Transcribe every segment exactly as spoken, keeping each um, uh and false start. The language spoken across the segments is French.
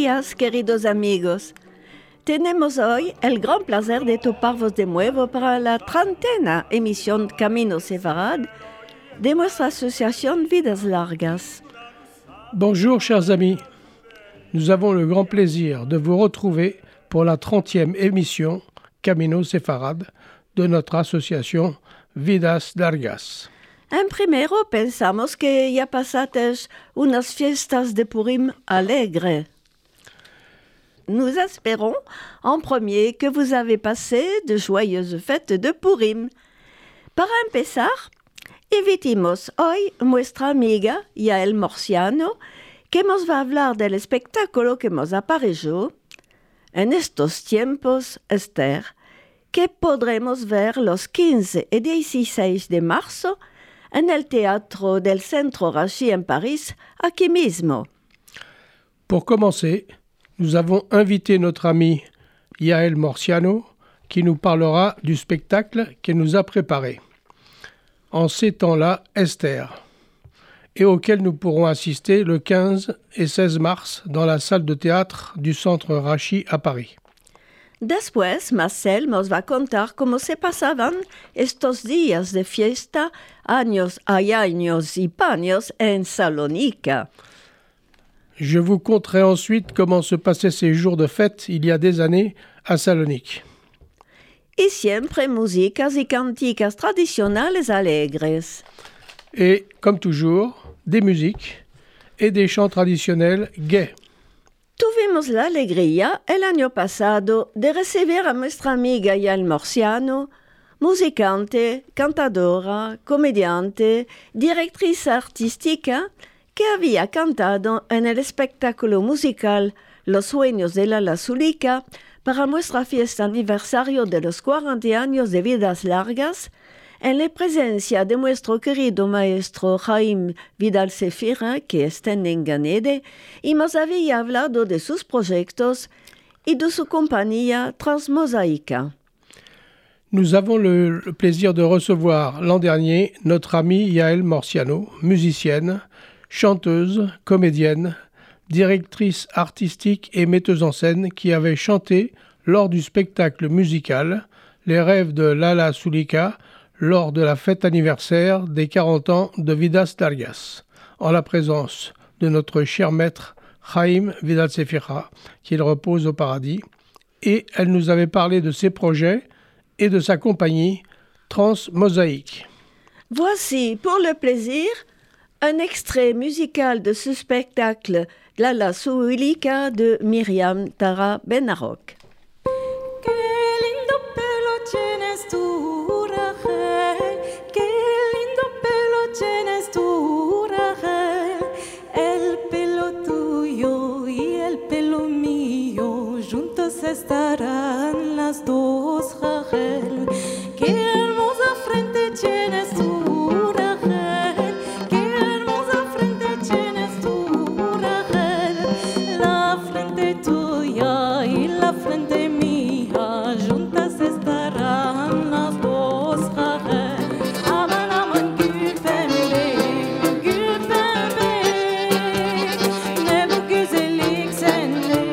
días, queridos amigos. Tenemos hoy el gran placer de toparvos de nuevo para la trentena emisión Camino Sefarad de nuestra association Vidas Largas. Bonjour, chers amis. Nous avons le grand plaisir de vous retrouver pour la trentième émission Camino Sefarad de notre association Vidas Largas. En primero pensamos que ya pasasteis unas fiestas de Pourim alegres. Nous espérons en premier que vous avez passé de joyeuses fêtes de Pourim. Para empezar, invitamos hoy nuestra amiga Yael Morciano, que nos va a hablar del espectáculo que nos apareció en estos tiempos, Esther, que podremos ver los quince y dieciséis de marzo en el Teatro del Centre Rachi en París, aquí mismo. Pour commencer, nous avons invité notre amie Yael Morciano, qui nous parlera du spectacle qu'elle nous a préparé, en ces temps-là, Esther, et auquel nous pourrons assister le quinze et seize mars dans la salle de théâtre du Centre Rachi à Paris. Después, Marcel nos va a contar cómo se pasaban estos días de fiesta, años y años y paños en Salonique. Je vous conterai ensuite comment se passaient ces jours de fête il y a des années à Salonique. Y siempre músicas y canticas tradicionales alegres. Et, comme toujours, des musiques et des chants traditionnels gais. Tuvimos la alegría el año pasado de recibir a nuestra amiga Yael Morciano, musicante, cantadora, comediante, directriz artística, que había cantado en el espectáculo musical Los Sueños de la Lazulica para nuestra fiesta aniversario de los cuarenta años de Vidas Largas, en la presencia de nuestro querido maestro Haim Vidal-Sefira, que está en Enganede, y nos había hablado de sus proyectos y de su compañía Transmosaica. Nous avons le plaisir de recevoir l'an dernier notre amie Yael Morciano, musicienne, chanteuse, comédienne, directrice artistique et metteuse en scène, qui avait chanté lors du spectacle musical Les Rêves de Lala Soulika, lors de la fête anniversaire des quarante ans de Vidas Largas, en la présence de notre cher maître Haim Vidal-Sefira, qu'il repose au paradis, et elle nous avait parlé de ses projets et de sa compagnie Transmosaica. Voici, pour le plaisir, un extrait musical de ce spectacle La La Soulika de Myriam Tarrab Benarroch. Estarán las dos, Rachel. Qué hermosa frente tienes tú, Rachel. Qué hermosa frente tienes tú, Rachel. La frente tuya y la frente mía juntas estarán las dos, Rachel. Aman, aman, gül pembe, gül pembe. Ne bu güzellik senle.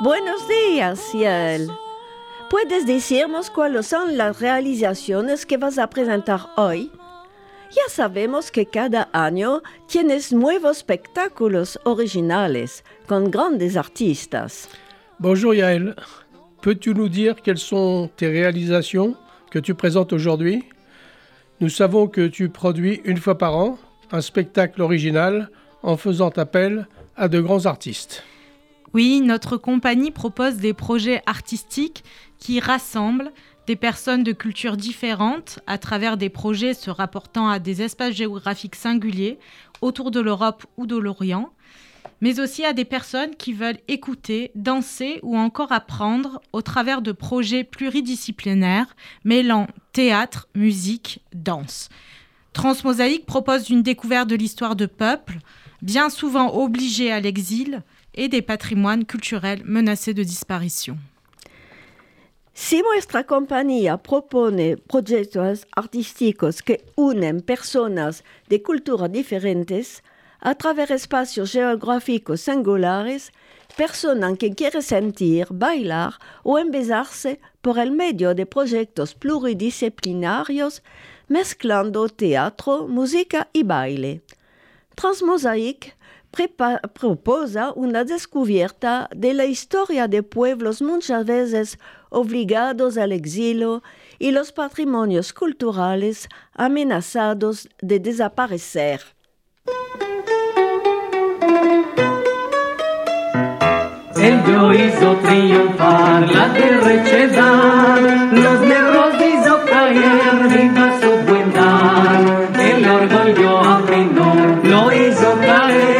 Buenos días, Yael. ¿Puedes decirnos cuáles son las realizaciones que vas a presentar hoy? Ya sabemos que cada año tienes nuevos espectáculos originales con grandes artistas. Bonjour Yael, peux-tu nous dire quelles sont tes réalisations que tu présentes aujourd'hui? Nous savons que tu produis une fois par an un spectacle original en faisant appel à de grands artistes. Oui, notre compagnie propose des projets artistiques qui rassemblent des personnes de cultures différentes à travers des projets se rapportant à des espaces géographiques singuliers autour de l'Europe ou de l'Orient, mais aussi à des personnes qui veulent écouter, danser ou encore apprendre au travers de projets pluridisciplinaires mêlant théâtre, musique, danse. Transmosaica propose une découverte de l'histoire de peuples, bien souvent obligés à l'exil, et des patrimoines culturels menacés de disparition. Si nuestra compañía propone proyectos artísticos que unen personas de culturas diferentes a través espacios geográficos singulares, personas que quieren sentir, bailar o embellecerse por el medio de proyectos pluridisciplinarios mezclando teatro, música y baile. Transmosaica Prepa- proposa una descubierta de la historia de pueblos muchas veces obligados al exilio y los patrimonios culturales amenazados de desaparecer. Ello hizo triunfar la derrechedad, los negros hizo caer viva su bondad, el orgullo aprendió, lo hizo caer.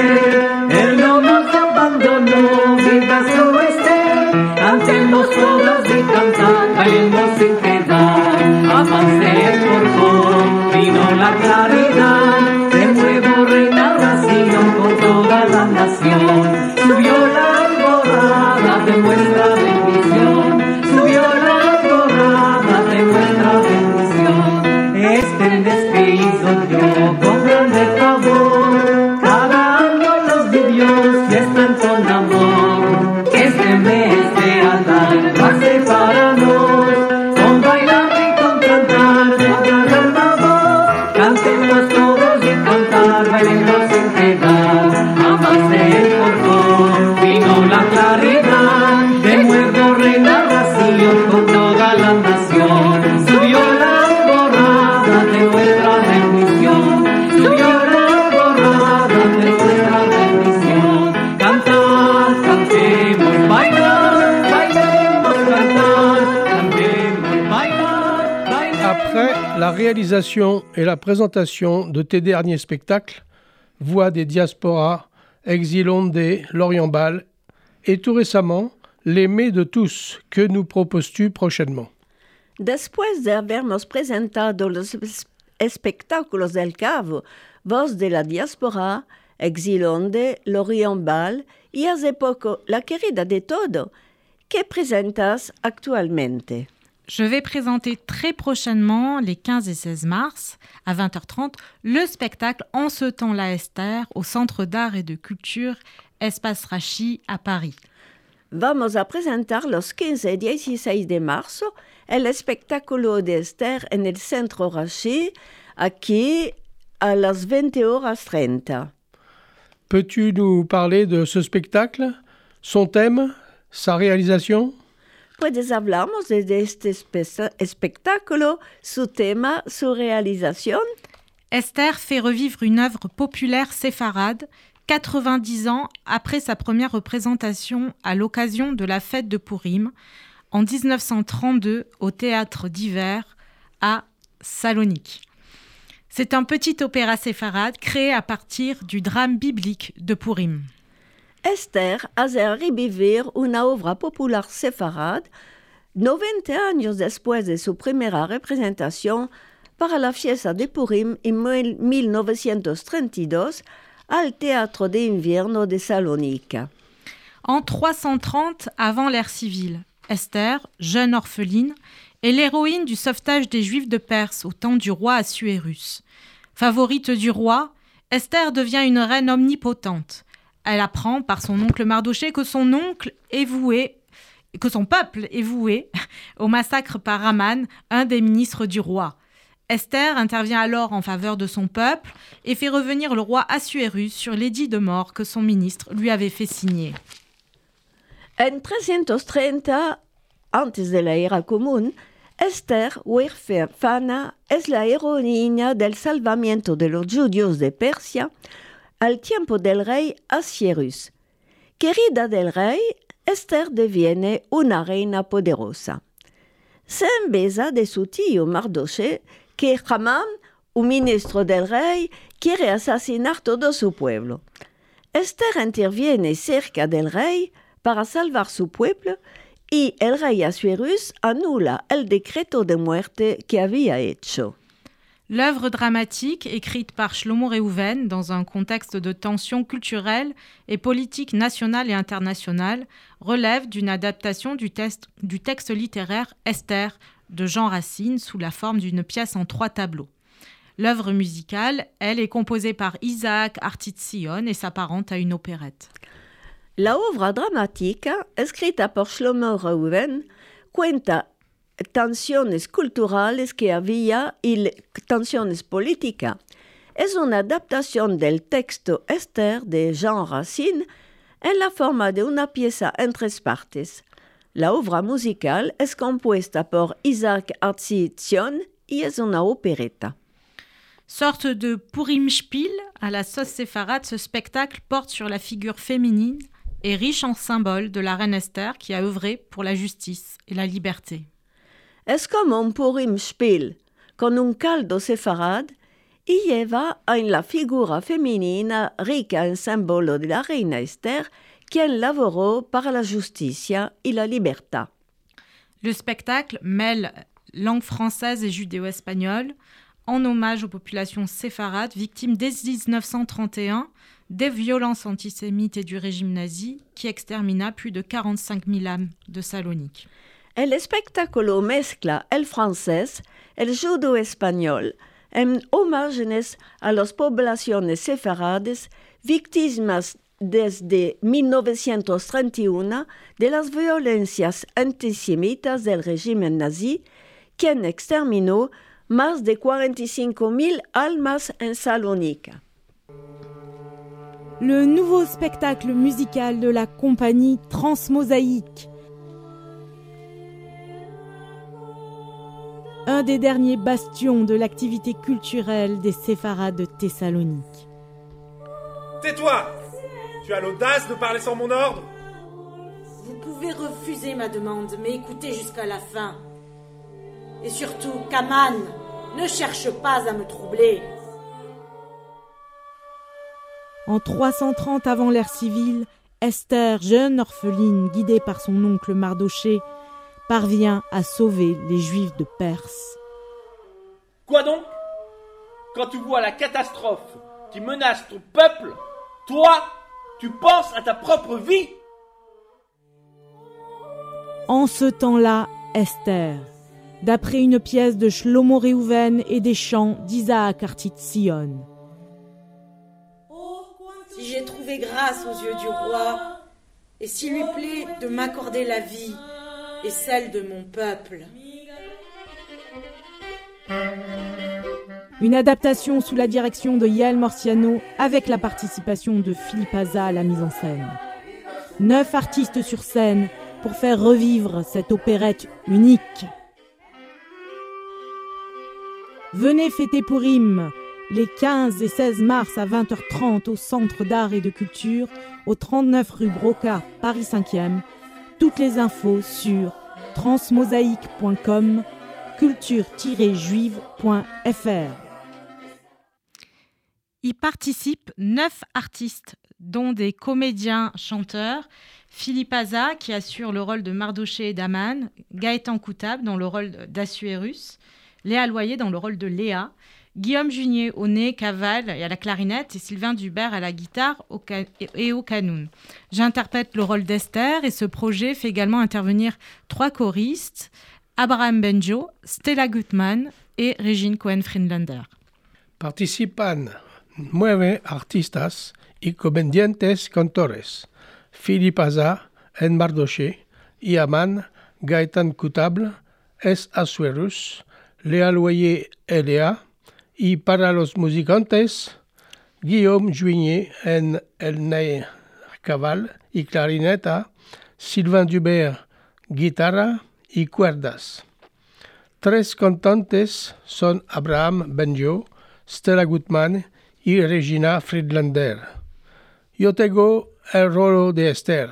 Bailemos sin piedad, avance el porfón, vino la claridad, de nuevo reina Racine con toda la nación. Subió la alborada de nuestra bendición, subió la alborada de nuestra bendición. Este despeño dio con grande favor, cada año los vivió, les cantó un amor. Este mes de Adán va a separar. La réalisation et la présentation de tes derniers spectacles, Voix des diasporas, Exil ondé, l'Orient-Bal, et tout récemment, Les mets de tous, que nous proposes-tu prochainement? Después de habernos presentado los espectáculos del Cabo, Voz de la diaspora, Exil ondé, l'Orient-Bal, y hace poco La querida de todo, que presentas actualmente? Je vais présenter très prochainement, les quinze et seize mars, à vingt heures trente, le spectacle En ce temps-là Esther au Centre d'art et de culture Espace Rachi à Paris. Vamos a presentar los quince y dieciséis de marzo el espectáculo de Esther en el Centro Rachi, aquí a las veinte heures trente. Peux-tu nous parler de ce spectacle, son thème, sa réalisation? Pues hablamos de este espe- espectáculo, su tema, su réalisation. Esther fait revivre une œuvre populaire séfarade, quatre-vingt-dix ans après sa première représentation à l'occasion de la fête de Pourim, en dix-neuf cent trente-deux au théâtre d'hiver à Salonique. C'est un petit opéra séfarade créé à partir du drame biblique de Pourim. Esther hace revivir una obra popular sefarad noventa años después de su primera representación para la fiesta de Purim en mil novecientos treinta y dos al Teatro de Invierno de Salonique. En trois cent trente, avant l'ère civile, Esther, jeune orpheline, est l'héroïne du sauvetage des Juifs de Perse au temps du roi Assuérus. Favorite du roi, Esther devient une reine omnipotente. Elle apprend par son oncle Mardochée que son oncle est voué que son peuple est voué au massacre par Haman, un des ministres du roi. Esther intervient alors en faveur de son peuple et fait revenir le roi Assuérus sur l'édit de mort que son ministre lui avait fait signer. En trescientos treinta, antes de la guerra común, Esther huérfana es la heroína del salvamiento de los judíos de Persia al tiempo del rey Assuérus. Querida del rey, Esther deviene una reina poderosa. Se embesa de su tío Mardochée, que Haman, un ministro del rey, quiere asesinar todo su pueblo. Esther interviene cerca del rey para salvar su pueblo y el rey Assuérus annula el decreto de muerte que había hecho. L'œuvre dramatique, écrite par Shlomo Reuven dans un contexte de tensions culturelles et politiques nationales et internationales, relève d'une adaptation du, test, du texte littéraire Esther de Jean Racine sous la forme d'une pièce en trois tableaux. L'œuvre musicale, elle, est composée par Isaac Artizion et s'apparente à une opérette. La obra dramática, escrita por Shlomo Reuven, cuenta tensiones culturales que había y tensiones políticas. Es una adaptación del texto Esther de Jean Racine en la forma de una pieza en tres partes. La obra musical es compuesta por Isaac Artizion y es una opereta. Sorte de Pourim-Spiel à la sauce séfarade, ce spectacle porte sur la figure féminine et riche en symboles de la reine Esther qui a œuvré pour la justice et la liberté. Es como un Purim-Spiel con un caldo sefarad y lleva en la figura femenina rica en símbolo de la reina Esther, quien laboró para la justicia y la libertad. Le spectacle mêle langue française et judéo-espagnole en hommage aux populations séfarades victimes dès dix-neuf cent trente et un des violences antisémites et du régime nazi qui extermina plus de quarante-cinq mille âmes de Salonique. El espectáculo mezcla el francés, el judo-español, en homenajes a las poblaciones sefarades víctimas desde mil novecientos treinta y uno de las violencias antisemitas del régimen nazi, quien exterminó más de cuarenta y cinco mil almas en Salónica. Le nouveau spectacle musical de la compagnie Transmosaica. Un des derniers bastions de l'activité culturelle des séfarades de Thessalonique. Tais-toi! Tu as l'audace de parler sans mon ordre? Vous pouvez refuser ma demande, mais écoutez jusqu'à la fin. Et surtout, Haman, ne cherche pas à me troubler. En trois cent trente avant l'ère civile, Esther, jeune orpheline guidée par son oncle Mardochée, parvient à sauver les Juifs de Perse. Quoi donc? Quand tu vois la catastrophe qui menace ton peuple, toi, tu penses à ta propre vie? En ce temps-là, Esther, d'après une pièce de Shlomo Reuven et des chants d'Isaac Artizion. Si j'ai trouvé grâce aux yeux du roi, et s'il lui plaît de m'accorder la vie, et celle de mon peuple. Une adaptation sous la direction de Yael Morciano avec la participation de Philippe Azar à la mise en scène. Neuf artistes sur scène pour faire revivre cette opérette unique. Venez fêter Pourim les quinze et seize mars à vingt heures trente au Centre d'art et de culture au trente-neuf rue Broca, Paris cinquième. Toutes les infos sur transmosaique point com, culture tiret juive point f r. Y participent neuf artistes, dont des comédiens-chanteurs. Philippe Azar, qui assure le rôle de Mardochée et d'Aman, Gaëtan Koutab dans le rôle d'Assuérus, Léa Loyer dans le rôle de Léa, Guillaume Juignier au nez, cavale et à la clarinette, et Sylvain Dubert à la guitare au ca- et au canoun. J'interprète le rôle d'Esther et ce projet fait également intervenir trois choristes, Abraham Benjo, Stella Gutmann et Régine Cohen-Friedlander. Participan nueve artistas y comediantes cantores, Philippe Azar en Mardochée, y Haman, Gaëtan Koutab, es Assuérus, Léa Loyer et Léa, y para los musicantes, Guillaume Juignier en el ney caval y clarineta, Sylvain Dubert, guitarra y cuerdas. Tres cantantes son Abraham Benjo, Stella Gutmann y Régine Friedlander. Yo tengo el rolo de Esther.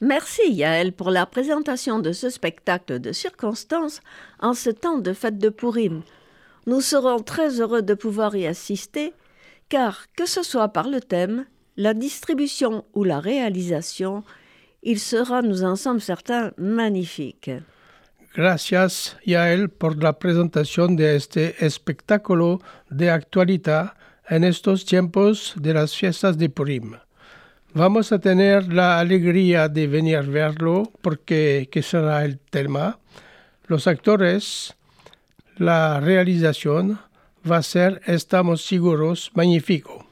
Merci Yael pour la présentation de ce spectacle de circonstance en ce temps de fête de Pourim. Nous serons très heureux de pouvoir y assister, car que ce soit par le thème, la distribution ou la réalisation, il sera, nous en sommes certains, magnifique. Gracias, Yael, por la presentación de este espectáculo de actualidad en estos tiempos de las fiestas de Purim. Vamos a tener la alegría de venir verlo porque que será el tema. Los actores, la realización va a ser, estamos seguros, magnífico.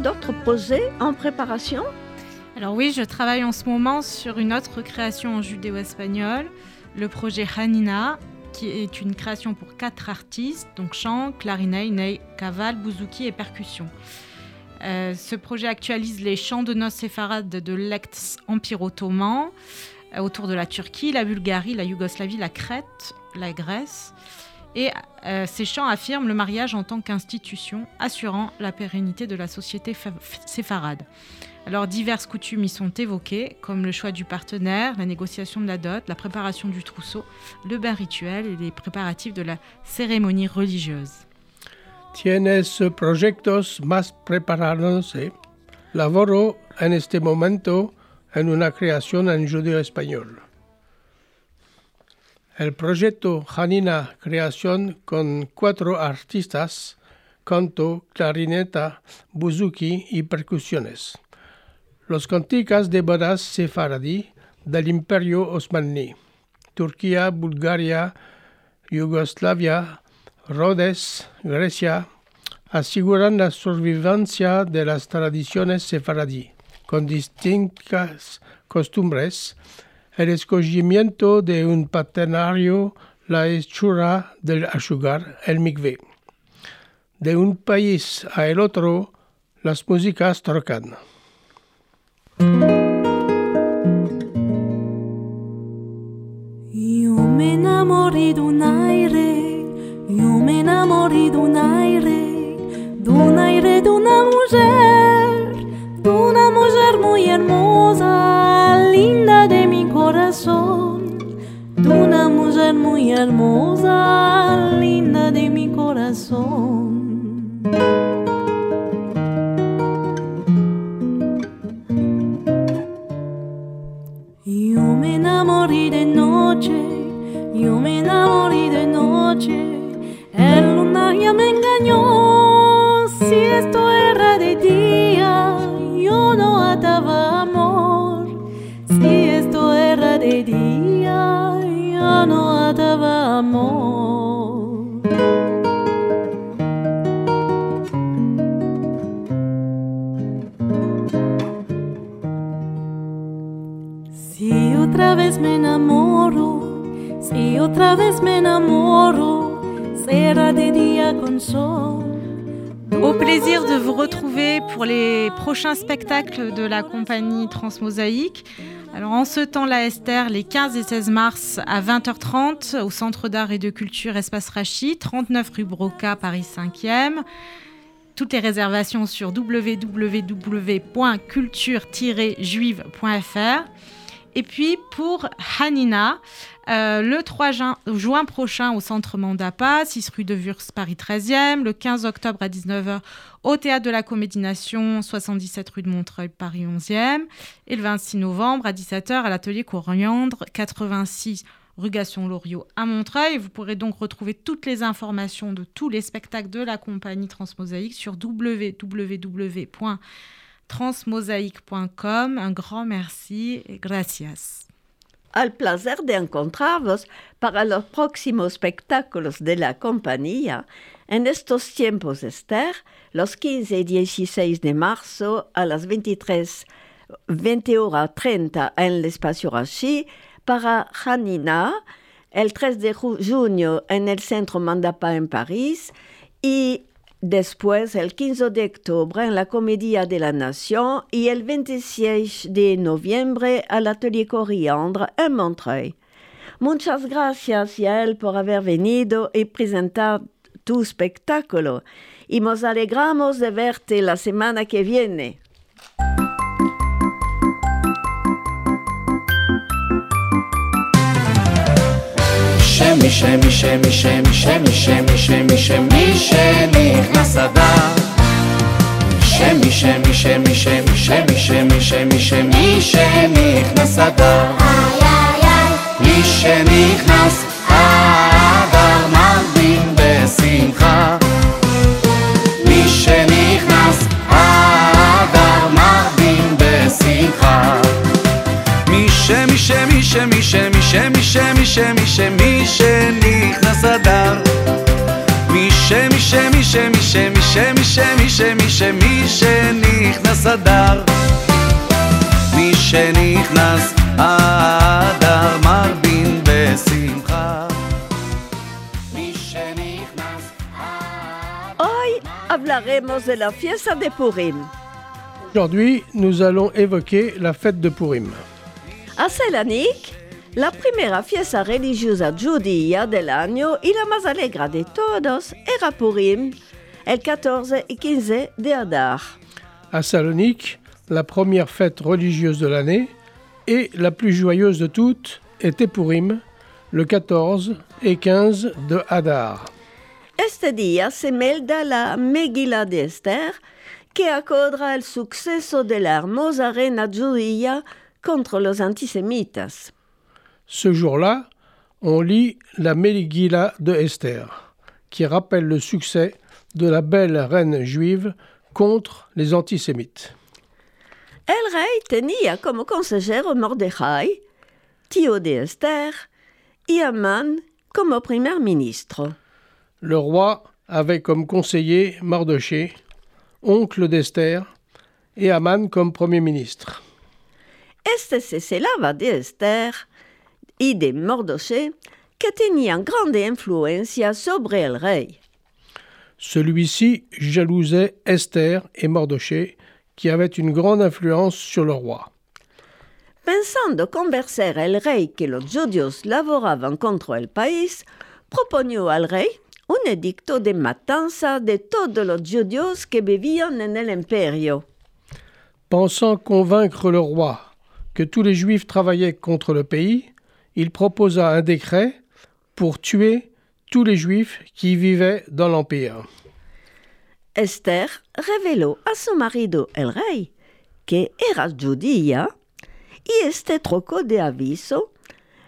D'autres projets en préparation ? Alors oui, je travaille en ce moment sur une autre création en judéo-espagnol, le projet Hanina, qui est une création pour quatre artistes, donc chant, clarinet, ney, cavale, bouzouki et percussion. Euh, ce projet actualise les chants de noces séfarades de l'ex-empire ottoman, euh, autour de la Turquie, la Bulgarie, la Yougoslavie, la Crète, la Grèce. Et euh, ces chants affirment le mariage en tant qu'institution, assurant la pérennité de la société fa- séfarade. Alors, diverses coutumes y sont évoquées, comme le choix du partenaire, la négociation de la dot, la préparation du trousseau, le bain rituel et les préparatifs de la cérémonie religieuse. ¿Tienes proyectos más preparados? Laboro en este momento en una creación en judeo-español. El proyecto Hanina Creación con cuatro artistas, canto, clarineta, buzuki y percusiones. Los canticas de bodas sefaradí del Imperio Osmaní, Turquía, Bulgaria, Yugoslavia, Rhodes, Grecia, aseguran la sobrevivencia de las tradiciones sefaradí. con distintas costumbres, el escogimiento de un paternario, la hechura del ashugar, el mikvé. De un país a el otro, las músicas trocan. Io me innamori d'un aire, io me innamori d'un aire, d'un aire d'una mujer, d'una mujer muy hermosa, linda de mi corazón, d'una mujer muy hermosa, linda de mi corazón. Io me innamori de noche, io me innamori de noche, el lunar ya me engañó, si esto era de día, yo no ataba amor, si esto era de día, yo no ataba amor. Si otra vez me enamoro, si otra vez me enamoro, au plaisir de vous retrouver pour les prochains spectacles de la compagnie Transmosaique. Alors en ce temps-là, Esther, les quinze et seize mars à vingt heures trente au Centre d'art et de culture Espace Rachi, trente-neuf rue Broca, Paris cinquième. Toutes les réservations sur double vé double vé double vé point culture tiret juive point f r. Et puis pour Hanina, euh, le trois juin prochain au Centre Mandapa, six rue de Vurs, Paris treizième, le quinze octobre à dix-neuf heures au Théâtre de la Comédie Nation, soixante-dix-sept rue de Montreuil, Paris onzième, et le vingt-six novembre à dix-sept heures à l'Atelier Coriandre, quatre-vingt-six rue Gassion-Loriot à Montreuil. Vous pourrez donc retrouver toutes les informations de tous les spectacles de la compagnie Transmosaique sur double vé double vé double vé point transmosaique point com. Un grand merci et gracias. Al placer de encontraros para los próximos espectáculos de la compañía. En estos tiempos, Esther, los quince y dieciséis de marzo a las veinte horas treinta en el Espacio Rachi para Hanina, el tres de junio en el Centro Mandapa en París y después, el quince de octubre, en la Comédia de la Nation et el veintiséis de noviembre à l'Atelier Coriandre en Montreuil. Muchas gracias, Yael, por haber venido y presentar tu espectáculo. Y nos alegramos de verte la semana que viene. מי שמי שמי שמי שמי שמי שמי שמי שנכנס אדר שמי שמי שמי שמי שמי שמי שמי שמי שנכנס אדר מי שנכנס אדר מרבים בשמחה מי שנכנס אדר מרבים בשמחה מי שמי שמי שמי שמי שמי שמי שמי שמי שנכנס אדר מי שמי שמי שמי שמי שמי שמי שמי שמי שנכנס אדר מי שנכנס אדר מרבין בשמחה מי שנכנס אדר. Hoy hablaremos de la fiesta de Pourim. Aujourd'hui, nous allons évoquer la fête de Pourim. A Salonique, la primera fiesta religiosa judía del año y la más alegre de todos era Pourim, el quatorze et quinze de Adar. À Salonique, la première fête religieuse de l'année et la plus joyeuse de toutes était Pourim, le quatorze et quinze de Adar. Este día se melda la Megillah de Esther, que acodra el suceso de la hermosa reina judía contre los antisémites. Ce jour-là, on lit la Megillah de Esther, qui rappelle le succès de la belle reine juive contre les antisémites. El rey tenía como consejero Mardochée, tío de Esther, y Haman como primer ministre. Le roi avait comme conseiller Mardochée, oncle d'Esther, et Haman comme Premier ministre. Este se celaba de Esther y de Mardochée, que tenían grande influencia sobre el rey. Celui-ci jalousait Esther et Mardochée, qui avaient une grande influence sur le roi. Pensando convencer al rey que los judíos laboraban contra el país, proponió al rey un edicto de matanza de todos los judíos que vivían en el imperio. Pensant convaincre le roi que tous les juifs travaillaient contre le pays, il proposa un décret pour tuer tous les juifs qui vivaient dans l'empire. Esther reveló a su marido el rey que era judía y este trocó de aviso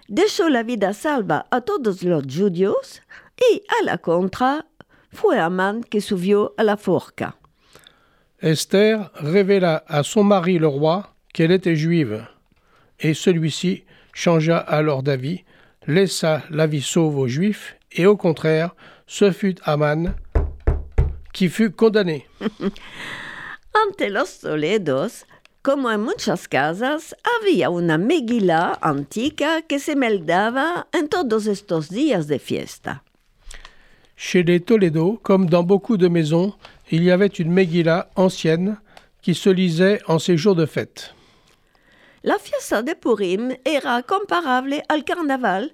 dejó la vida salva a todos los judíos y a la contra fue Haman que subió a la forca. Esther révéla à son mari le roi qu'elle était juive et celui-ci changea alors d'avis, laissa la vie sauve aux juifs et au contraire, ce fut Haman qui fut condamné. Ante los toledos, como en muchas casas, había una Megillah antica que se meldaba en todos estos días de fiesta. Chez les Toledo, comme dans beaucoup de maisons, il y avait une Megillah ancienne qui se lisait en ces jours de fête. La fiesta de Pourim era comparable al carnaval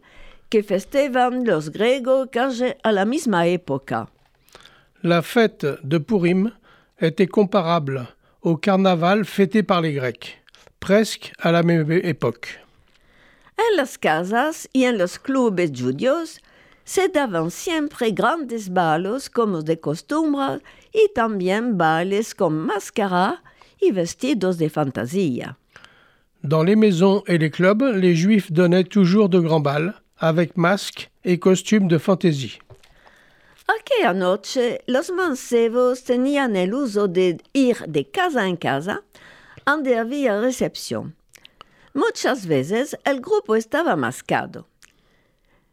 que festeaban los griegos casi a la misma época. La fête de Pourim était comparable au carnaval fêté par les Grecs, presque à la même époque. En las casas y en los clubes judíos se daban siempre grandes balos como de costumbre y también bailes con máscara y vestidos de fantasía. Dans les maisons et les clubs, les Juifs donnaient toujours de grands bals avec masques et costumes de fantaisie. Aquella noche, los mancebos tenían el uso de ir de casa en casa, donde había recepción. Muchas veces el grupo estaba mascado.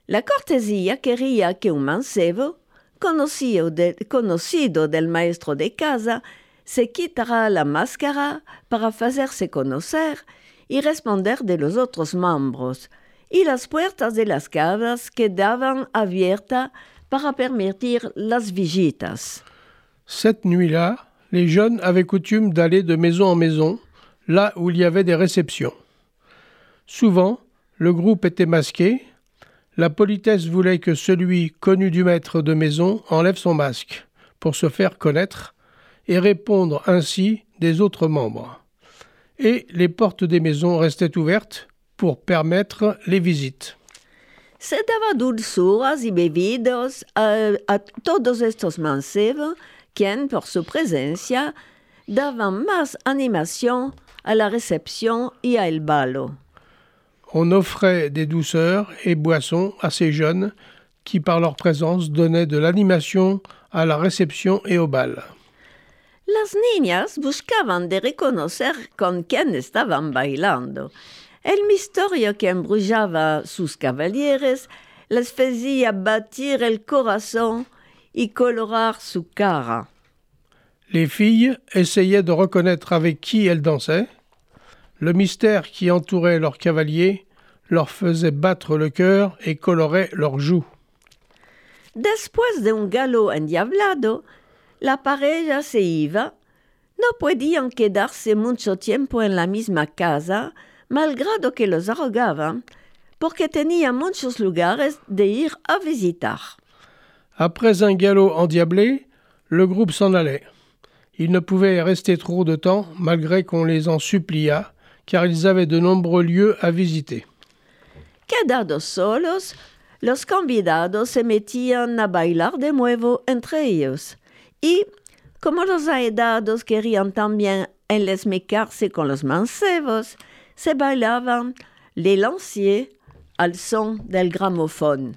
La cortesía quería que un mancebo, conocido, de, conocido del maestro de casa, se quitara la máscara para hacerse conocer y responder de los otros miembros, y las puertas de las casas quedaban abiertas para permitir las visitas. Cette nuit-là, les jeunes avaient coutume d'aller de maison en maison, là où il y avait des réceptions. Souvent, le groupe était masqué. La politesse voulait que celui connu du maître de maison enlève son masque pour se faire connaître et répondre ainsi des autres membres. Et les portes des maisons restaient ouvertes pour permettre les visites. Se daba dulzuras y bebidas a, a todos estos mancebos, quien por su presencia daban más animación a la recepción y al balo. On offrait des douceurs et boissons à ces jeunes qui, par leur présence, donnaient de l'animation à la réception et au bal. Las niñas buscaban de reconocer con quién estaban bailando. El misterio que embrullaba sus caballeros les faisait battre el corazón y colorar su cara. Les filles essayaient de reconnaître avec qui elles dansaient. Le mystère qui entourait leurs cavaliers leur faisait battre le cœur et colorait leurs joues. Después de un galop endiablado, la pareja se iba. No podían quedarse mucho tiempo en la misma casa, malgrado que los rogaban, porque tenían muchos lugares de ir a visitar. Après un galop endiablé, le groupe s'en allait. Ils ne pouvaient rester trop de temps, malgré qu'on les en suppliât, car ils avaient de nombreux lieux à visiter. Quedados solos, los convidados se metían a bailar de nuevo entre ellos. Y, como los aedados querían también enlesmecarse con los mancebos, se bailaban les lanciers al son del gramophone.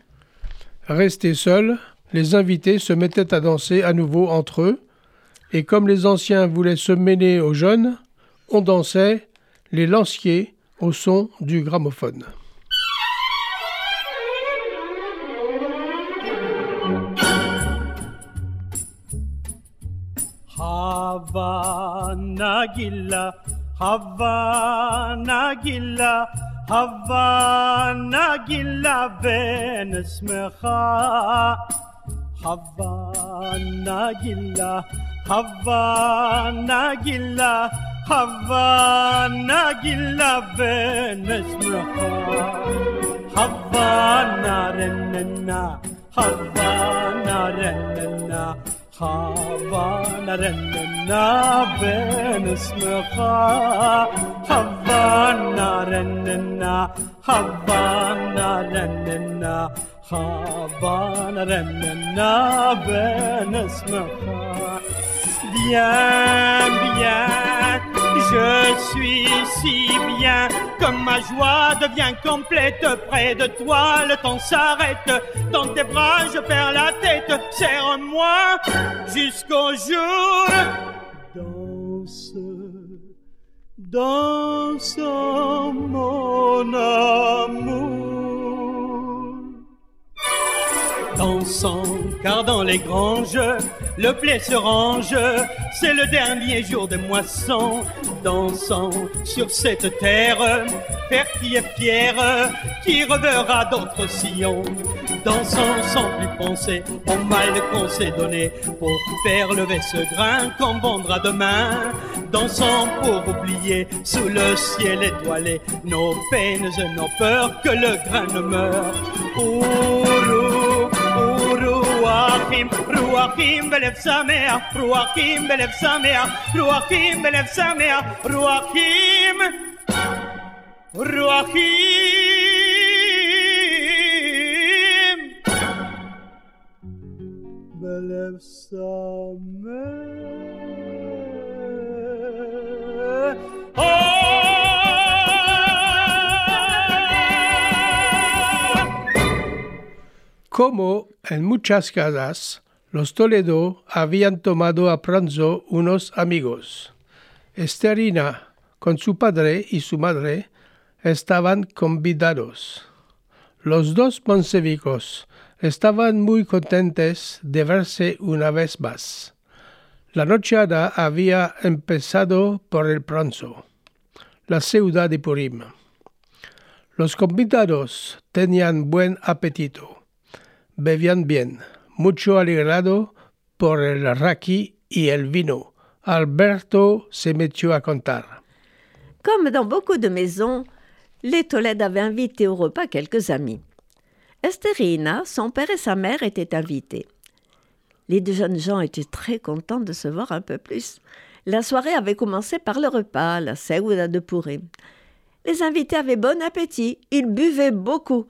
Restés seuls, les invités se mettaient à danser à nouveau entre eux, et comme les anciens voulaient se mêler aux jeunes, on dansait les lanciers au son du gramophone. Hava Nagila, Hava Nagila, Hava Nagila venesmecha. Hava Nagila, Hava Nagila, Hava Nagila venesmecha. Hava Narenena, Hava Narenena. Havana renna benesmecha, Havana renna, Havana renna, Havana renna benesmecha. Bien, bien, je suis si bien, comme ma joie devient complète. Près de toi, le temps s'arrête. Dans tes bras, je perds la tête. Serre-moi jusqu'au jour. Danse, danse, mon amour. Dansons, car dans les granges, le blé se range, c'est le dernier jour de moisson. Dansant sur cette terre, fertile et fière, qui reverra d'autres sillons. Dansant sans plus penser au mal qu'on s'est donné, pour faire lever ce grain qu'on vendra demain. Dansant pour oublier sous le ciel étoilé nos peines et nos peurs, que le grain ne meure. Ourou, Ruachim, Ruachim belève sa mère, Ruachim belève sa mère, Ruachim belève sa mère, Ruachim, Ruachim belève sa mère. Oh! Como en muchas casas, los Toledo habían tomado a pranzo unos amigos. Esterina, con su padre y su madre, estaban convidados. Los dos monsevicos estaban muy contentes de verse una vez más. La nocheada había empezado por el pranzo, la ciudad de Pourim. Los convidados tenían buen apetito. Bebían bien, mucho alegrado por el raki y el vino. Alberto se metió a contar. Comme dans beaucoup de maisons, les Tolède avaient invité au repas quelques amis. Esterina, son père et sa mère étaient invités. Les deux jeunes gens étaient très contents de se voir un peu plus. La soirée avait commencé par le repas, la Seuda de Pourim. Les invités avaient bon appétit, ils buvaient beaucoup.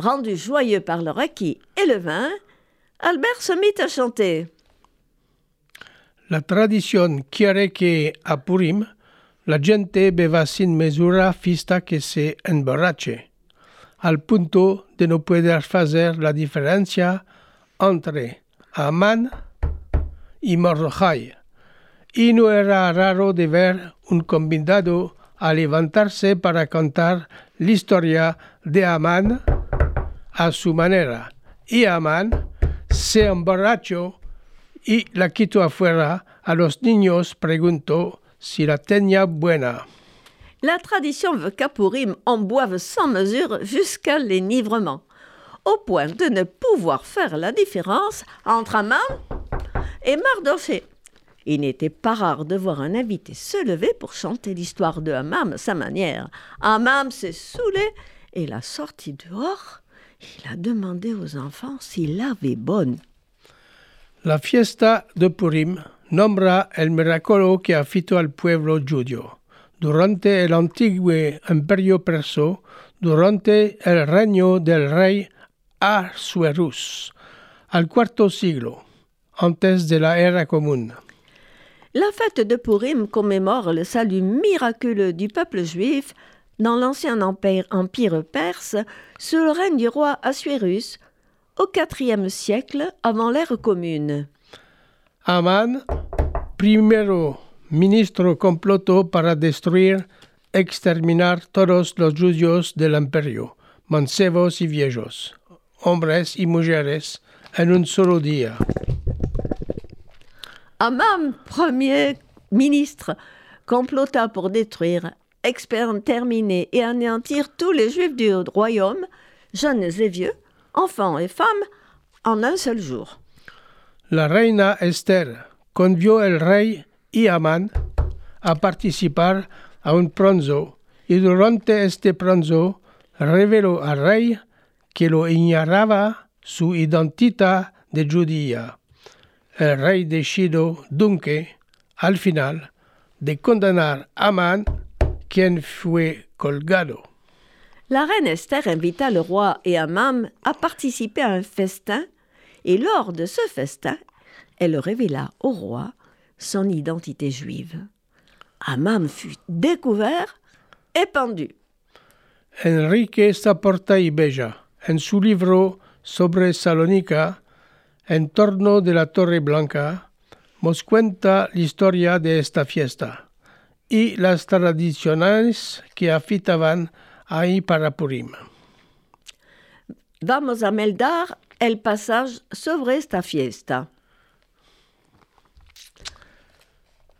Rendu joyeux par le raki et le vin, Albert se mit à chanter. La tradición quiere que a Pourim la gente beba sin mesura hasta que se emborrache, al punto de no poder hacer la diferencia entre Haman y Mardochée. Y no era raro de ver un convidado a levantarse para contar la historia de Haman a su manera, y Haman se emborrachó y la quitó afuera. A los niños preguntó si la tenía buena. La tradition veut qu'à Pourim, on boive sans mesure jusqu'à l'enivrement, au point de ne pouvoir faire la différence entre Haman et Mardochée. Il n'était pas rare de voir un invité se lever pour chanter l'histoire de Haman à sa manière. Haman s'est saoulé et l'a sorti dehors. Il a demandé aux enfants s'il avait bonne. La fiesta de Pourim nombra el milagro que afectó al pueblo judío. Durante el antiguo imperio perso, durante el reino del rey Assuérus, al cuarto siglo, antes de la era común. La fête de Pourim commémore le salut miraculeux du peuple juif dans l'ancien empire, empire perse, sous le règne du roi Assuérus, au quatrième siècle avant l'ère commune. Haman, primero ministro, complotó para destruir, exterminar todos los judíos del imperio, mancebos y viejos, hombres y mujeres, en un solo día. Haman, premier ministre, complota pour détruire, exterminer et anéantir tous les Juifs du royaume, jeunes et vieux, enfants et femmes, en un seul jour. La reine Esther convio el rey y Haman a participar a un pranzo y durante este pranzo reveló al rey que lo ignoraba su identidad de judía. El rey decidió, dunque, al final, de condenar a Haman, quien fue colgado. La reine Esther invita le roi et Haman à participer à un festin, et lors de ce festin, elle révéla au roi son identité juive. Haman fut découvert et pendu. Enrique Saporta y Beja, en su libro sobre Salónica, en torno de la Torre Blanca, nos cuenta la historia de esta fiesta y las tradiciones que afitaban ahí para Purim. Vamos a Meldar, el passage sobre esta fiesta.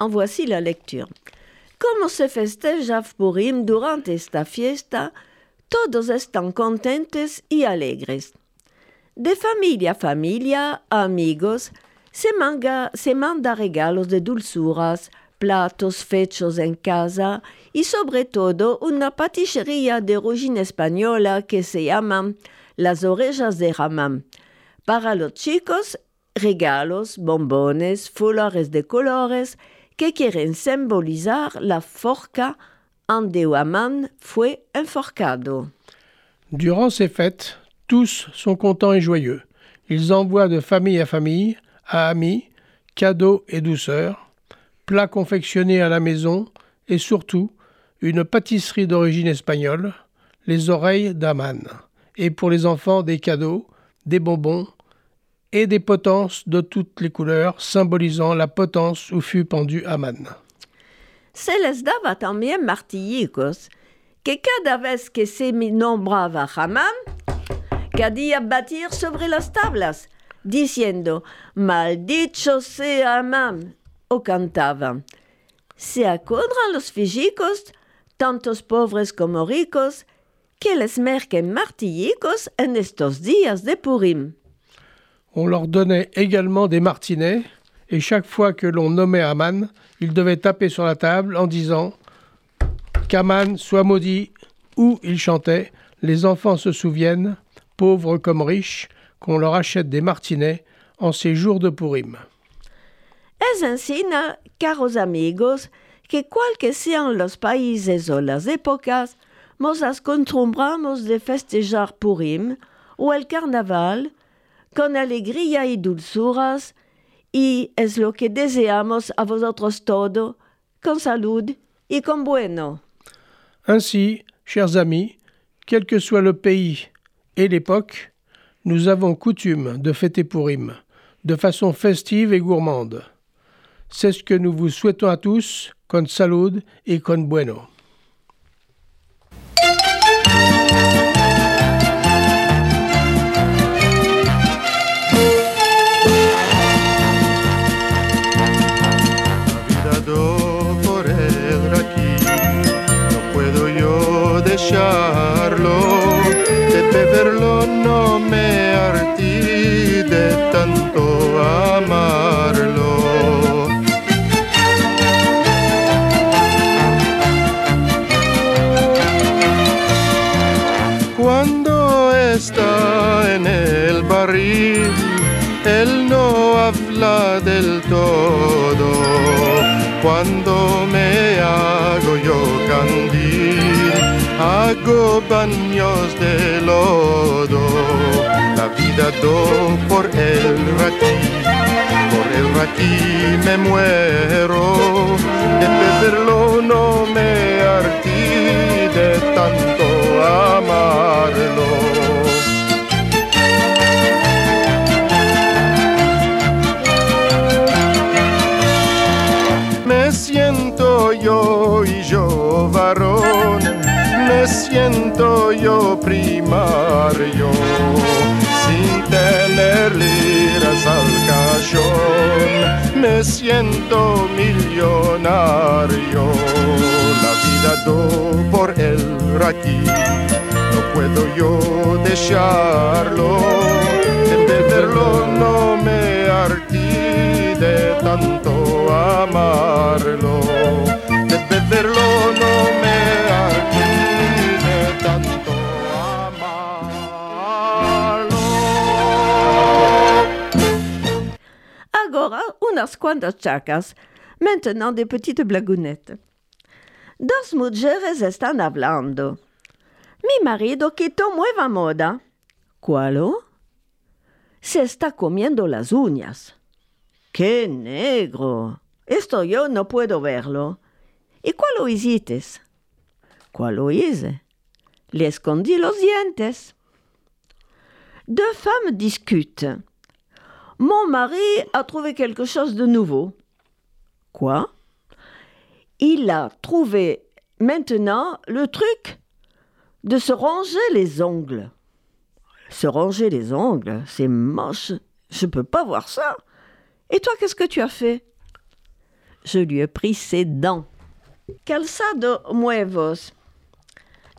En voici la lecture. Como se festeja Purim durante esta fiesta, todos están contentes y alegres. De familia a familia, amigos, se, manga, se manda regalos de dulzuras, platos fechos en casa y sobre todo una patisería de origen española que se llama Las Orejas de Haman. Para los chicos, regalos, bombones, flores de colores que quieren simbolizar la forca donde Haman fue enforcado. Durant ces fêtes, tous sont contents et joyeux. Ils envoient de famille à famille, à amis, cadeaux et douceurs, plats confectionnés à la maison et surtout une pâtisserie d'origine espagnole, les oreilles d'Haman. Et pour les enfants, des cadeaux, des bonbons et des potences de toutes les couleurs, symbolisant la potence où fut pendu Haman. Se les daba también martillicos, que cada vez que se nombraba Haman, quería batir sobre las tablas, diciendo «Maldicho sea Haman», o cantaban «Se acuerdan los fígicos, tantos pobres como ricos, que les merquen martillicos en estos días de Purim». On leur donnait également des martinets, et chaque fois que l'on nommait Haman, il devait taper sur la table en disant « Qu'Haman soit maudit » ou il chantait « Les enfants se souviennent, pauvres comme riches, qu'on leur achète des martinets en ces jours de Purim. » Es enseña, caros amigos, que cualquier sean los países o las épocas, nos acostumbramos de festejar Purim o el carnaval, con alegría y dulzuras, y es lo que deseamos a vosotros todo, con salud y con bueno. Ainsi, chers amis, quel que soit le pays et l'époque, nous avons coutume de fêter Pourim, de façon festive et gourmande. C'est ce que nous vous souhaitons à tous, con salud et con bueno. Dejarlo, de beberlo no me hartí de tanto amarlo. Cuando está en el barril, él no habla del todo. Cuando me hago yo candil, hago baños de lodo. La vida do por el raquí, por el raquí me muero. De beberlo no me hartí de tanto amarlo. Me siento yo y yo varón, me siento yo primario, sin tener liras al cachón, me me siento millonario. La vida doy por el Raquí, no puedo yo dejarlo, en perderlo no me hartí de tanto amarlo, de perderlo no me hartí de tanto amarlo. Agora unas cuantas chacas, maintenant des petites blagounettes. Dos mulheres estão hablando. Mi marido quitó nueva moda. ¿Cuál? Se está comiendo las uñas. ¡Qué negro! Esto yo no puedo verlo. ¿Y cuál lo hiciste? ¿Cuál lo hice? Le escondí los dientes. Deux femmes discutent. Mon mari a trouvé quelque chose de nouveau. Quoi? Il a trouvé maintenant le truc de se ronger les ongles. Se ronger les ongles, c'est moche, je peux pas voir ça. Et toi, qu'est-ce que tu as fait? Je lui ai pris ses dents. Calzado nuevos.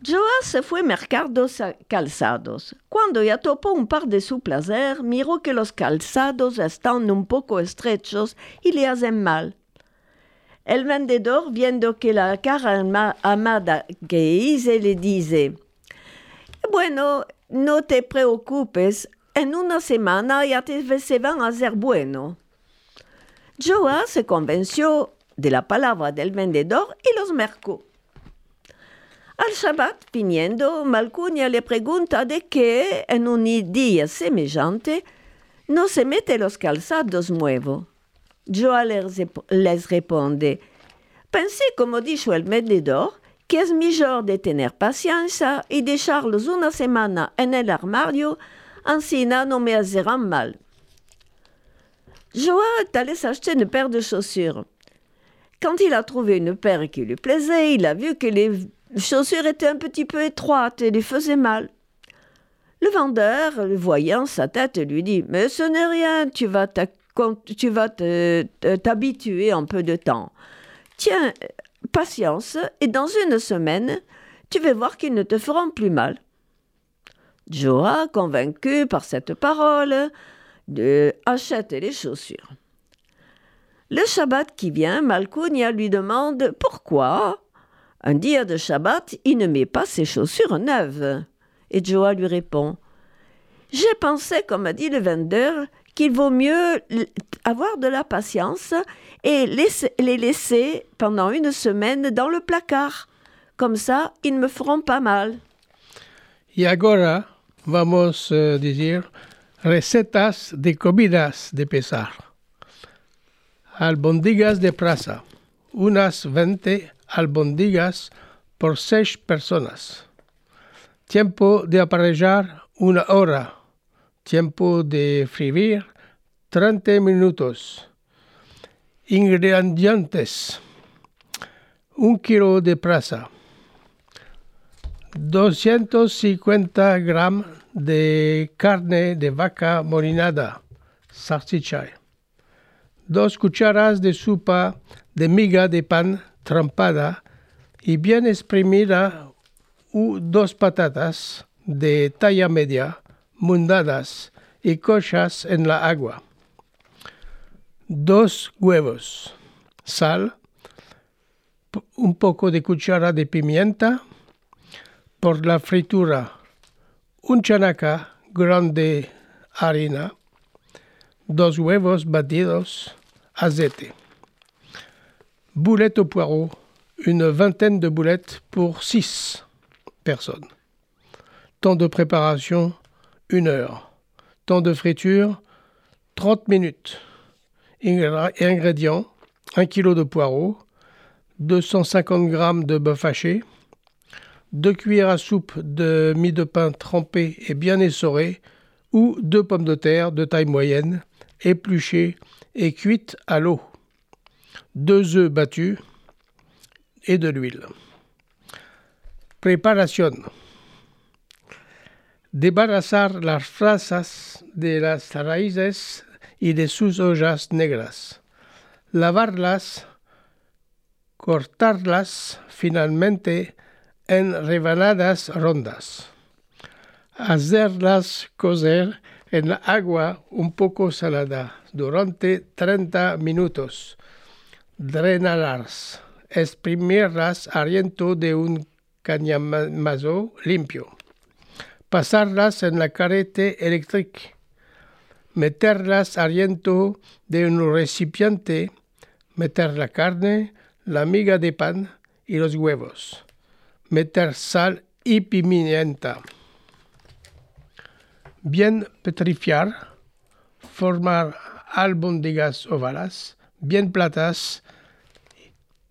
Joa se fue mercados calzados. Cuando ya topó un par de su placer, miró que los calzados están un poco estrechos y le hacen mal. El vendedor, viendo que la cara amada que hice, le dice: Bueno, no te preocupes, en una semana ya te se van a hacer bueno. Joa se convenció de la palabra del vendedor y los mercó. Al Shabbat, viniendo, Malcuña le pregunta de qué en un día semejante no se mete los calzados nuevos. Joa les responde: Pensé, como dijo el vendedor, que es mejor de tener paciencia y dejarlos una semana en el armario, así no me harán mal. Joa est allé s'acheter une paire de chaussures. Quand il a trouvé une paire qui lui plaisait, il a vu que les chaussures étaient un petit peu étroites et lui faisaient mal. Le vendeur, le voyant sa tête, lui dit: Mais ce n'est rien, tu vas t'accueillir. Tu vas te, te, t'habituer en peu de temps. Tiens, patience, et dans une semaine, tu vas voir qu'ils ne te feront plus mal. Joa, convaincu par cette parole, de, achète les chaussures. Le Shabbat qui vient, Malcunia lui demande pourquoi, un dia de Shabbat, il ne met pas ses chaussures neuves. Et Joa lui répond: « J'ai pensé, comme a dit le vendeur, qu'il vaut mieux avoir de la patience et les laisser pendant une semaine dans le placard. Comme ça, ils ne me feront pas mal. » Y agora vamos a decir recetas de comidas de pesar. Albondigas de plaza. Unas veinte albondigas por seis personas. Tiempo de aparellar una hora. Tiempo de freír, treinta minutos. Ingredientes: un kilo de plaza, doscientos cincuenta gramos de carne de vaca marinada, salchicha, dos cucharas de sopa de miga de pan trempada y bien exprimida u dos patatas de talla media, mundadas y cochas en la agua. Dos huevos, sal, un poco de cuchara de pimienta por la fritura, un chanaca grande harina, dos huevos batidos, aceite. Boulettes au poireau, une vingtaine de boulettes pour six personnes. Temps de préparation: une heure. Temps de friture: trente minutes. Ingrédients: un kilo de poireaux, deux cent cinquante grammes de bœuf haché, deux cuillères à soupe de mie de pain trempée et bien essorée, ou deux pommes de terre de taille moyenne, épluchées et cuites à l'eau, deux œufs battus et de l'huile. Préparation: desbarazar las frazas de las raíces y de sus hojas negras. lavarlas, cortarlas finalmente en rebanadas rondas, hacerlas cocer en agua un poco salada durante treinta minutos, drenarlas, exprimirlas ariento de un cañamazo limpio, pasarlas en la carrete eléctrica, meterlas ariento de un recipiente, meter la carne, la miga de pan y los huevos, meter sal y pimienta, bien petrifiar, formar albóndigas ovalas, bien platas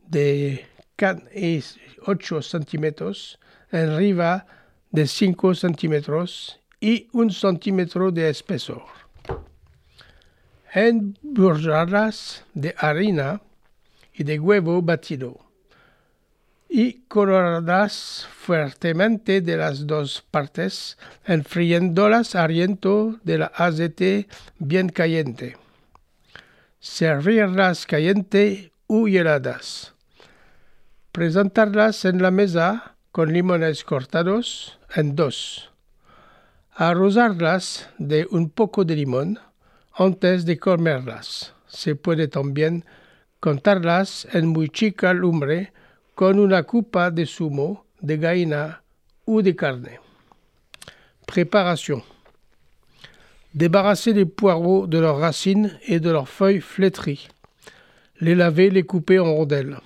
de quatre et ocho centimètres, arriba de cinq centimètres y un centimètre de espesor. Emburrarlas de harina y de huevo batido y colorarlas fuertemente de las dos partes, enfriándolas ariento del aceite bien caliente. Servirlas caliente u heladas. Presentarlas en la mesa con limones cortados en dos. Arrozarlas de un poco de limón antes de comerlas. Se puede también contarlas en muy chica lumbre con una copa de zumo de gallina ou de carne. Préparation. Débarrasser les poireaux de leurs racines et de leurs feuilles flétries. Les laver, les couper en rondelles.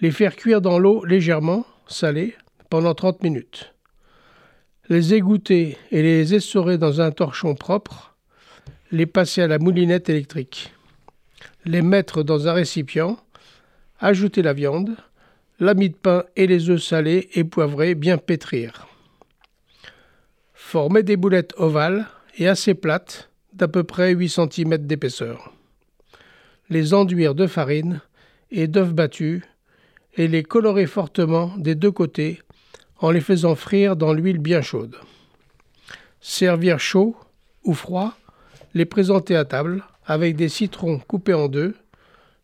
Les faire cuire dans l'eau légèrement salée pendant trente minutes. Les égoutter et les essorer dans un torchon propre. Les passer à la moulinette électrique. Les mettre dans un récipient. Ajouter la viande, l'ami de pain et les œufs salés et poivrés bien pétrir. Former des boulettes ovales et assez plates, d'à peu près huit centimètres d'épaisseur. Les enduire de farine et d'œufs battus et les colorer fortement des deux côtés en les faisant frire dans l'huile bien chaude. Servir chaud ou froid, les présenter à table avec des citrons coupés en deux,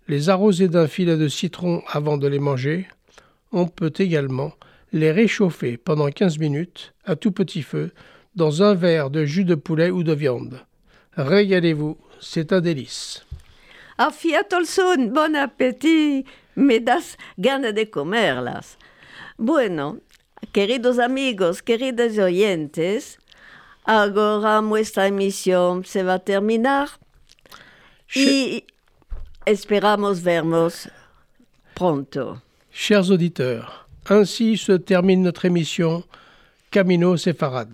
les arroser d'un filet de citron avant de les manger. On peut également les réchauffer pendant quinze minutes à tout petit feu dans un verre de jus de poulet ou de viande. Régalez-vous, c'est un délice. Auf Wiedersehen, bon appétit, me das ganas de comerlas. Bueno, queridos amigos, queridos oyentes, agora nuestra emisión se va terminar. Je... Y... Esperamos vermos pronto. Chers auditeurs, ainsi se termine notre émission Camino Sefarad.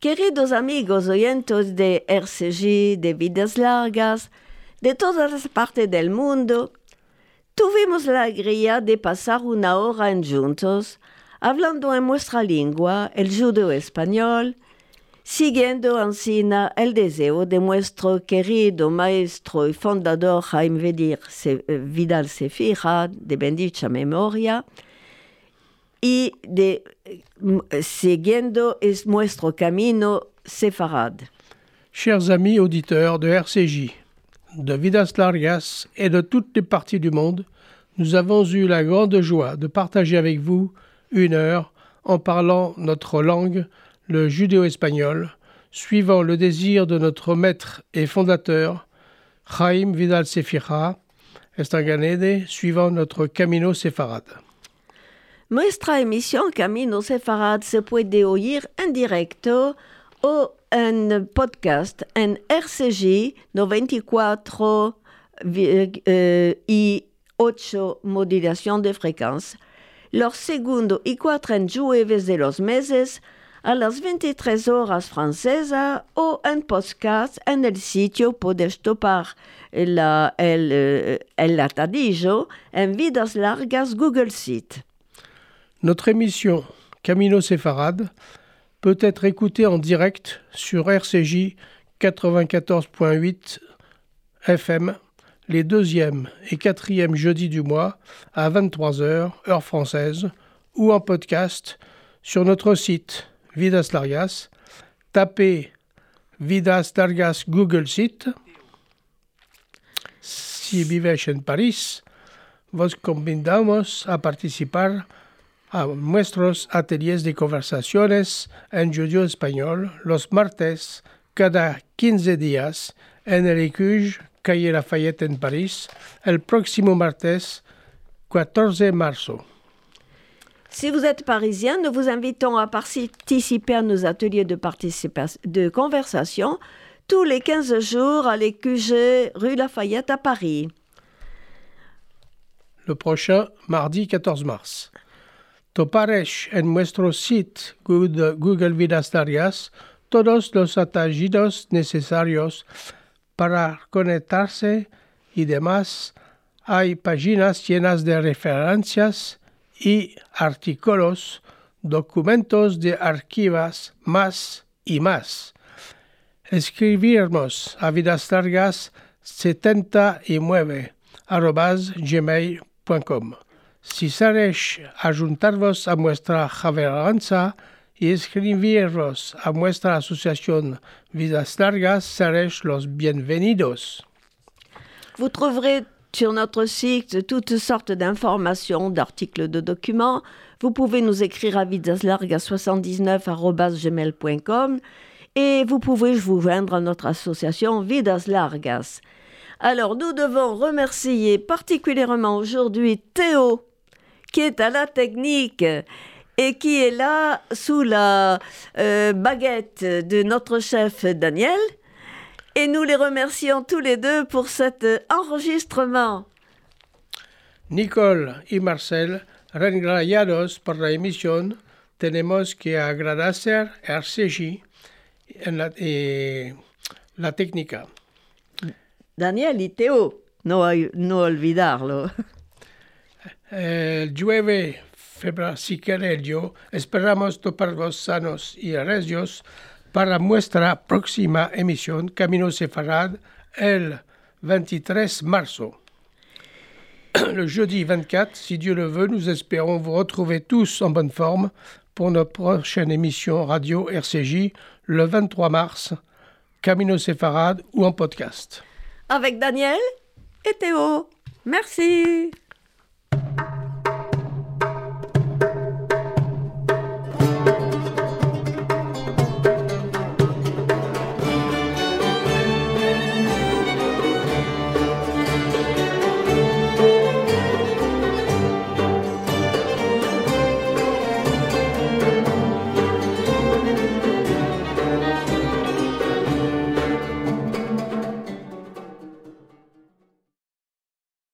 Queridos amigos oyentes de R C J, de Vidas Largas, de todas las partes del mundo, tuvimos la alegría de pasar una hora en juntos, hablando en nuestra lengua, el judeo-español, siguiendo ansina el deseo de nuestro querido maestro y fundador Haim Vidal-Sefira, de bendita memoria, y de, siguiendo es nuestro camino sefarad. Chers amis auditeurs de R C J, de Vidas Largas et de toutes les parties du monde, nous avons eu la grande joie de partager avec vous une heure en parlant notre langue, le judéo-espagnol, suivant le désir de notre maître et fondateur, Haim Vidal-Sefira, Estanganede, suivant notre Camino Sefarad. Nuestra emisión Camino Sefarad se puede oír en directo o en podcast en R C J noventa y cuatro y ocho modulación de frecuencia, los segundo y cuatro en jueves de los meses, a las veintitrés horas francesas o en podcast en el sitio puedes topar la, el, el atadillo en Vidas Largas Google Site. Notre émission Camino Sefarad peut être écoutée en direct sur R C J quatre-vingt-quatorze virgule huit F M les deuxième et quatrième jeudis du mois à vingt-trois heures, heure française, ou en podcast sur notre site Vidas Largas, tapez Vidas Largas Google Site. si vives en París, vos convidamos a participar a nuestros ateliers de conversaciones en judío-espagnol los martes cada quince días en el R C J, calle Lafayette en París, el próximo martes quatorze mars. Si vous êtes parisien, nous vous invitons à participer à nos ateliers de, participa- de conversation tous les quinze jours à l'E Q G rue Lafayette à Paris. Le prochain mardi quatorze mars. Toparesh en nuestro site Google Vidas Largas todos los atallidos necesarios para conectarse y demás. Hay páginas llenas de referencias y artículos, documentos de archivas, más y más. Escribirnos a vidaslargas79 arobase gmail.com. Si queréis ajuntarvos a nuestra javeranza y escribirnos a nuestra asociación Vidas Largas, seréis los bienvenidos. Vous trouverez sur notre site toutes sortes d'informations, d'articles, de documents. Vous pouvez nous écrire à vidaslargas79 arobase gmail.com. Et vous pouvez vous joindre à notre association Vidas Largas. Alors, nous devons remercier particulièrement aujourd'hui Théo, qui est à la technique et qui est là sous la euh, baguette de notre chef Daniel. Et nous les remercions tous les deux pour cet enregistrement. Nicole et Marcel, regraciados por la emisión, tenemos que agradecer R C J. La, eh, la técnica. Daniel y Teo, no, hay, no olvidarlo. El nueve de febrero, si queréis, esperamos toparvos sanos y regios para nuestra próxima emisión Camino Sefarad el vingt-trois de marzo. Le jeudi vingt-quatre, si Dieu le veut, nous espérons vous retrouver tous en bonne forme pour notre prochaine émission radio R C J le vingt-trois mars, Camino Sefarad ou en podcast. Avec Daniel et Théo. Merci.